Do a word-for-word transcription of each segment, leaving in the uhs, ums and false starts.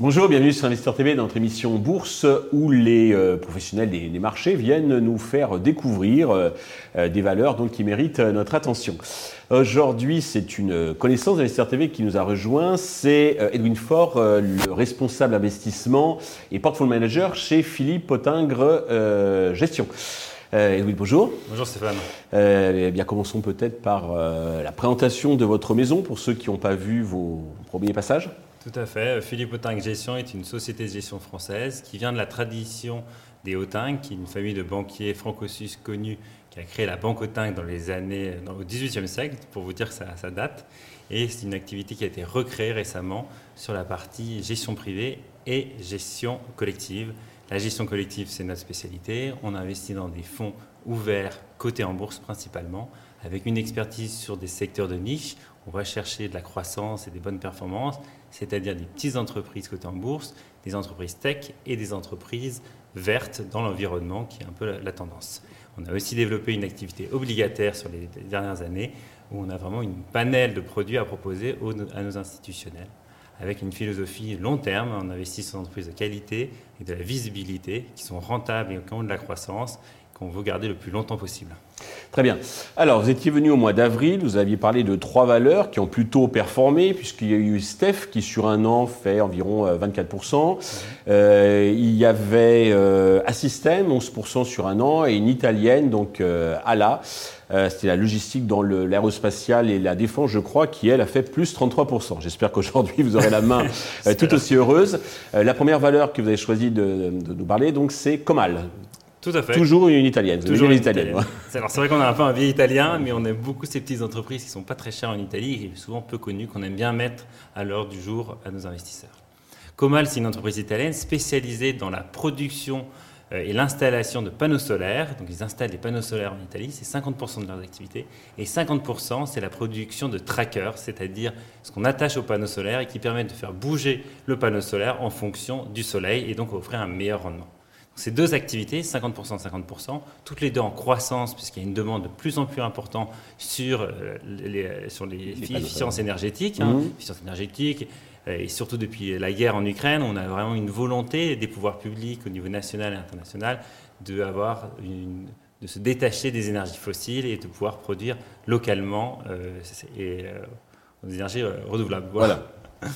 Bonjour, bienvenue sur Investeur T V, notre émission Bourse où les euh, professionnels des, des marchés viennent nous faire découvrir euh, des valeurs donc, qui méritent euh, notre attention. Aujourd'hui, c'est une connaissance d'Investeur T V qui nous a rejoint, c'est euh, Edwin Faure, euh, le responsable investissement et portfolio manager chez Philippe Hottinguer euh, Gestion. Euh, Edwin, bonjour. Bonjour Stéphane. Euh, eh bien, commençons peut-être par euh, la présentation de votre maison pour ceux qui n'ont pas vu vos premiers passages. Tout à fait. Philippe Hottinguer Gestion est une société de gestion française qui vient de la tradition des Autinques, qui est une famille de banquiers franco-suisses connus qui a créé la banque Autinques dans les années, dans, au dix-huitième siècle, pour vous dire que ça, ça date. Et c'est une activité qui a été recréée récemment sur la partie gestion privée et gestion collective. La gestion collective, c'est notre spécialité. On investit dans des fonds ouverts, cotés en bourse principalement, avec une expertise sur des secteurs de niche. On va chercher de la croissance et des bonnes performances, c'est-à-dire des petites entreprises cotées en bourse, des entreprises tech et des entreprises vertes dans l'environnement, qui est un peu la tendance. On a aussi développé une activité obligataire sur les dernières années, où on a vraiment une panel de produits à proposer aux, à nos institutionnels, avec une philosophie long terme. On investit sur des entreprises de qualité et de la visibilité, qui sont rentables et qui ont de la croissance, qu'on veut garder le plus longtemps possible. Très bien. Alors, vous étiez venu au mois d'avril, vous aviez parlé de trois valeurs qui ont plutôt performé, puisqu'il y a eu Steph qui, sur un an, fait environ vingt-quatre pour cent. Mmh. Euh, il y avait euh, Assystem, onze pour cent sur un an, et une italienne, donc euh, Ala. Euh, c'était la logistique dans le, l'aérospatiale et la défense, je crois, qui, elle, a fait plus trente-trois pour cent. J'espère qu'aujourd'hui, vous aurez la main euh, tout aussi heureuse. Euh, la première valeur que vous avez choisi de, de nous parler, donc, c'est Comal. Tout à fait. Toujours une italienne. Toujours une italienne. italienne. Alors, c'est vrai qu'on a un peu un vieil italien, mais on aime beaucoup ces petites entreprises qui ne sont pas très chères en Italie et souvent peu connues, qu'on aime bien mettre à l'heure du jour à nos investisseurs. Comal, c'est une entreprise italienne spécialisée dans la production et l'installation de panneaux solaires. Donc, ils installent des panneaux solaires en Italie, c'est cinquante pour cent de leurs activités. Et cinquante pour cent, c'est la production de trackers, c'est-à-dire ce qu'on attache aux panneaux solaires et qui permet de faire bouger le panneau solaire en fonction du soleil et donc offrir un meilleur rendement. Ces deux activités, cinquante pour cent, cinquante pour cent, toutes les deux en croissance, puisqu'il y a une demande de plus en plus importante sur les, sur les, les efficiences énergétiques, hein, mmh. efficiences énergétiques, et surtout depuis la guerre en Ukraine, on a vraiment une volonté des pouvoirs publics au niveau national et international de avoir une, de se détacher des énergies fossiles et de pouvoir produire localement euh, et, euh, des énergies renouvelables. Voilà. voilà.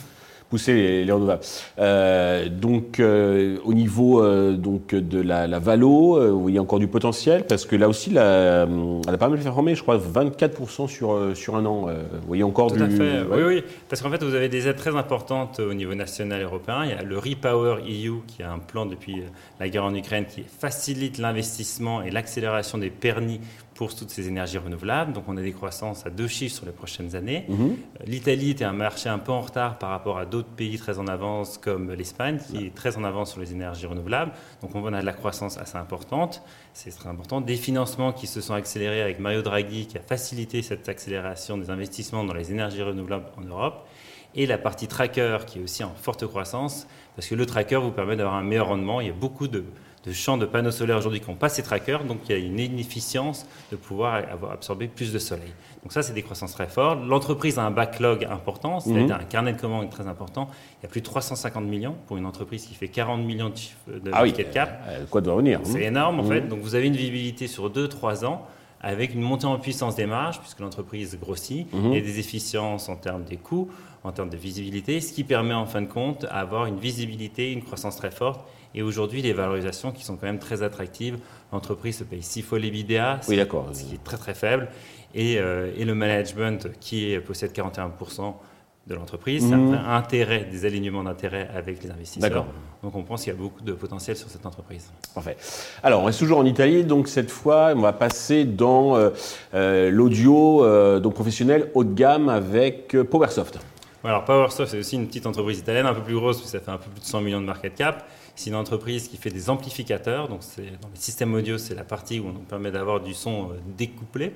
Pousser les renouvelables. Euh, donc, euh, au niveau euh, donc, de la, la Valo, euh, où il y a encore du potentiel, parce que là aussi, la, elle a pas mal performé, je crois, vingt-quatre pour cent sur, sur un an. Euh, vous voyez encore Tout du... Tout à fait, ouais. oui, oui. Parce qu'en fait, vous avez des aides très importantes au niveau national européen. Il y a le Repower E U, qui a un plan depuis la guerre en Ukraine, qui facilite l'investissement et l'accélération des permis pour toutes ces énergies renouvelables. Donc, on a des croissances à deux chiffres sur les prochaines années. Mmh. L'Italie était un marché un peu en retard par rapport à d'autres pays très en avance, comme l'Espagne, qui est très en avance sur les énergies renouvelables. Donc, on a de la croissance assez importante. C'est très important. Des financements qui se sont accélérés avec Mario Draghi, qui a facilité cette accélération des investissements dans les énergies renouvelables en Europe. Et la partie tracker, qui est aussi en forte croissance, parce que le tracker vous permet d'avoir un meilleur rendement. Il y a beaucoup de... de champs de panneaux solaires aujourd'hui qui n'ont pas ces trackers, donc il y a une inefficience de pouvoir avoir absorbé plus de soleil. Donc ça, c'est des croissances très fortes. L'entreprise a un backlog important, c'est-à-dire mmh. un carnet de commandes très important. Il y a plus de trois cent cinquante millions pour une entreprise qui fait quarante millions de chiffre de ah market oui. cap. Euh, quoi doit revenir. C'est énorme en mmh. fait. Donc vous avez une visibilité sur deux à trois ans avec une montée en puissance des marges, puisque l'entreprise grossit, mmh. et des efficiences en termes des coûts, en termes de visibilité, ce qui permet en fin de compte d'avoir une visibilité, une croissance très forte. Et aujourd'hui, les valorisations qui sont quand même très attractives, l'entreprise se paye six fois les l'EBITDA, oui, ce qui est très très faible, et, euh, et le management qui possède quarante et un pour cent de l'entreprise, mmh. c'est un intérêt, des alignements d'intérêts avec les investisseurs. D'accord. Donc on pense qu'il y a beaucoup de potentiel sur cette entreprise. Parfait. Alors on reste toujours en Italie, donc cette fois on va passer dans euh, l'audio euh, donc professionnel haut de gamme avec euh, PowerSoft. Alors PowerSoft, c'est aussi une petite entreprise italienne, un peu plus grosse, parce que ça fait un peu plus de cent millions de market cap. C'est une entreprise qui fait des amplificateurs. Donc c'est, dans les systèmes audio, c'est la partie où on permet d'avoir du son découplé.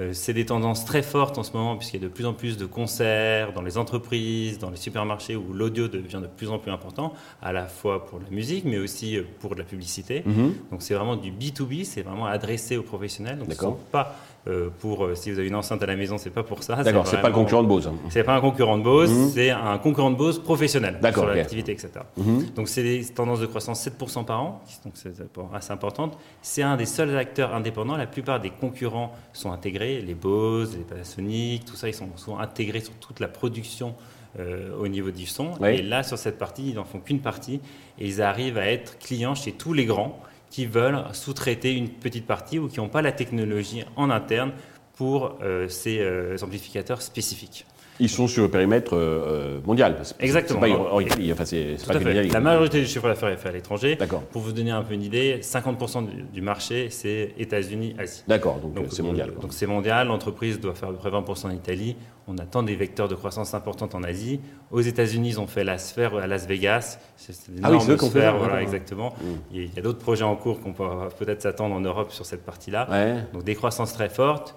Euh, c'est des tendances très fortes en ce moment, puisqu'il y a de plus en plus de concerts dans les entreprises, dans les supermarchés, où l'audio devient de plus en plus important, à la fois pour la musique, mais aussi pour de la publicité. Mm-hmm. Donc c'est vraiment du B to B, c'est vraiment adressé aux professionnels. Donc D'accord. ce ne sont pas... Euh, pour, euh, si vous avez une enceinte à la maison, c'est pas pour ça. D'accord, c'est, c'est pas le concurrent de Bose. C'est pas un concurrent de Bose, mmh. c'est un concurrent de Bose professionnel. D'accord, sur okay. l'activité, et cetera. Mmh. Donc c'est des tendances de croissance sept pour cent par an, donc c'est assez importante. C'est un des seuls acteurs indépendants. La plupart des concurrents sont intégrés, les Bose, les Panasonic, tout ça, ils sont souvent intégrés sur toute la production euh, au niveau du son. Oui. Et là, sur cette partie, ils n'en font qu'une partie et ils arrivent à être clients chez tous les grands qui veulent sous-traiter une petite partie ou qui n'ont pas la technologie en interne pour euh, ces euh, amplificateurs spécifiques. Ils sont sur le périmètre euh, mondial. C'est, Exactement. C'est pas, or, or, enfin, c'est, c'est pas fait. La majorité du chiffre d'affaires est fait à l'étranger. D'accord. Pour vous donner un peu une idée, cinquante pour cent du, du marché, c'est États-Unis, Asie. D'accord, donc, donc c'est mondial. Donc, donc c'est mondial, l'entreprise doit faire à peu près vingt pour cent en Italie. On attend des vecteurs de croissance importantes en Asie. Aux États-Unis, ils ont fait la sphère à Las Vegas. C'est une énorme ah oui, sphère, faire, voilà, ouais. exactement. Mmh. Il y a d'autres projets en cours qu'on peut peut-être s'attendre en Europe sur cette partie-là. Ouais. Donc des croissances très fortes.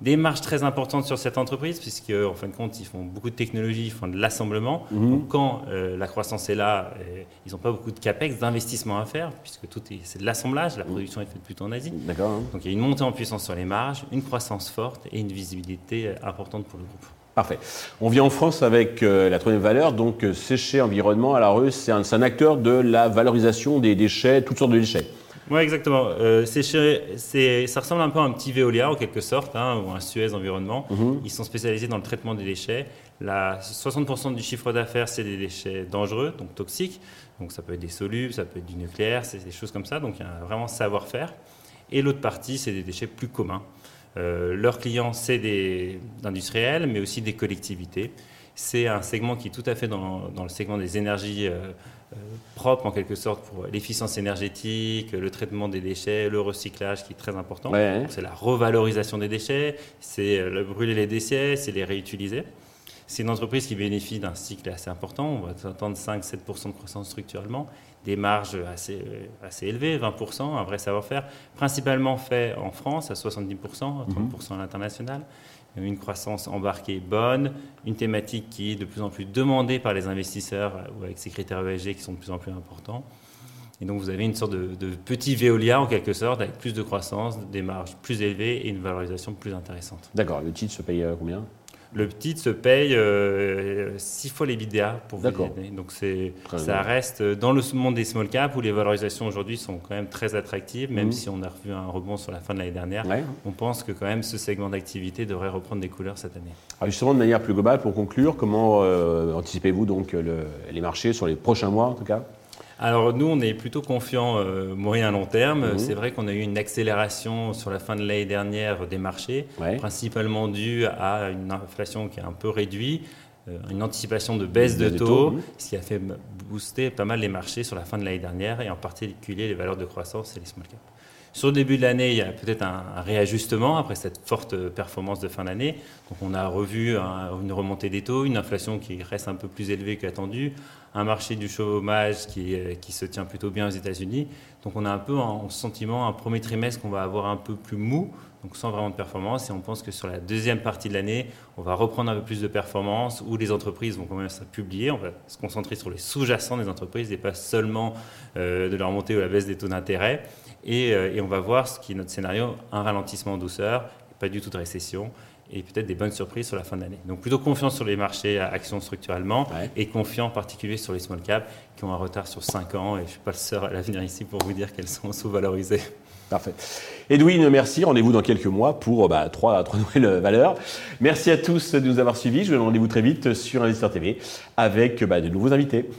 Des marges très importantes sur cette entreprise, puisque, en fin de compte, ils font beaucoup de technologie, ils font de l'assemblement. Mmh. Donc, quand euh, la croissance est là, euh, ils n'ont pas beaucoup de capex, d'investissement à faire, puisque tout est, c'est de l'assemblage, la production est faite plutôt en Asie. D'accord, hein. Donc, il y a une montée en puissance sur les marges, une croissance forte et une visibilité importante pour le groupe. Parfait. On vient en France avec euh, la troisième valeur, donc euh, Séché Environnement. Alors, eux, c'est un, c'est un acteur de la valorisation des déchets, toutes sortes de déchets. Oui, exactement. Euh, c'est, c'est, ça ressemble un peu à un petit Veolia, en quelque sorte, hein, ou un Suez Environnement. Mmh. Ils sont spécialisés dans le traitement des déchets. La, soixante pour cent du chiffre d'affaires, c'est des déchets dangereux, donc toxiques. Donc, ça peut être des solubles, ça peut être du nucléaire, c'est des choses comme ça. Donc, il y a vraiment savoir-faire. Et l'autre partie, c'est des déchets plus communs. Euh, leurs clients, c'est des industriels, mais aussi des collectivités. C'est un segment qui est tout à fait dans, dans le segment des énergies euh, euh, propres, en quelque sorte, pour l'efficience énergétique, le traitement des déchets, le recyclage qui est très important. Ouais, ouais. C'est la revalorisation des déchets, c'est euh, le brûler les déchets, c'est les réutiliser. C'est une entreprise qui bénéficie d'un cycle assez important. On va attendre cinq à sept pour cent de croissance structurellement, des marges assez, assez élevées, vingt pour cent, un vrai savoir-faire, principalement fait en France à soixante-dix pour cent, trente pour cent à l'international. Une croissance embarquée bonne, une thématique qui est de plus en plus demandée par les investisseurs avec ces critères E S G qui sont de plus en plus importants. Et donc, vous avez une sorte de, de petit Veolia, en quelque sorte, avec plus de croissance, des marges plus élevées et une valorisation plus intéressante. D'accord. Le titre se paye combien ? Le titre se paye euh, six fois les l'EBITDA pour vous aider. Donc, c'est, ça reste dans le monde des small caps où les valorisations aujourd'hui sont quand même très attractives, même mmh. si on a revu un rebond sur la fin de l'année dernière. Ouais. On pense que quand même ce segment d'activité devrait reprendre des couleurs cette année. Alors justement, de manière plus globale, pour conclure, comment euh, anticipez-vous donc le, les marchés sur les prochains mois en tout cas ? Alors nous, on est plutôt confiants euh, moyen-long terme. Mmh. C'est vrai qu'on a eu une accélération sur la fin de l'année dernière des marchés, ouais. principalement due à une inflation qui est un peu réduite, euh, une anticipation de baisse de, de taux, taux, ce qui a fait booster pas mal les marchés sur la fin de l'année dernière et en particulier les valeurs de croissance et les small caps. Sur le début de l'année, il y a peut-être un, un réajustement après cette forte performance de fin d'année. Donc, on a revu un, une remontée des taux, une inflation qui reste un peu plus élevée qu'attendue, un marché du chômage qui, qui se tient plutôt bien aux États-Unis. Donc, on a un peu un sentiment, un premier trimestre qu'on va avoir un peu plus mou, donc sans vraiment de performance. Et on pense que sur la deuxième partie de l'année, on va reprendre un peu plus de performance où les entreprises vont commencer à publier. On va se concentrer sur les sous-jacents des entreprises et pas seulement euh, de leur montée ou la baisse des taux d'intérêt. Et, euh, et on va voir ce qui est notre scénario, un ralentissement en douceur, pas du tout de récession et peut-être des bonnes surprises sur la fin de l'année. Donc plutôt confiant sur les marchés à actions structurellement ouais. et confiant en particulier sur les small caps qui ont un retard sur cinq ans et je ne suis pas le seul à l'avenir ici pour vous dire qu'elles sont sous-valorisées. Parfait. Edwin, merci. Rendez-vous dans quelques mois pour bah, trois, trois nouvelles valeurs. Merci à tous de nous avoir suivis. Je vous donne rendez-vous très vite sur Investeur T V avec bah, de nouveaux invités.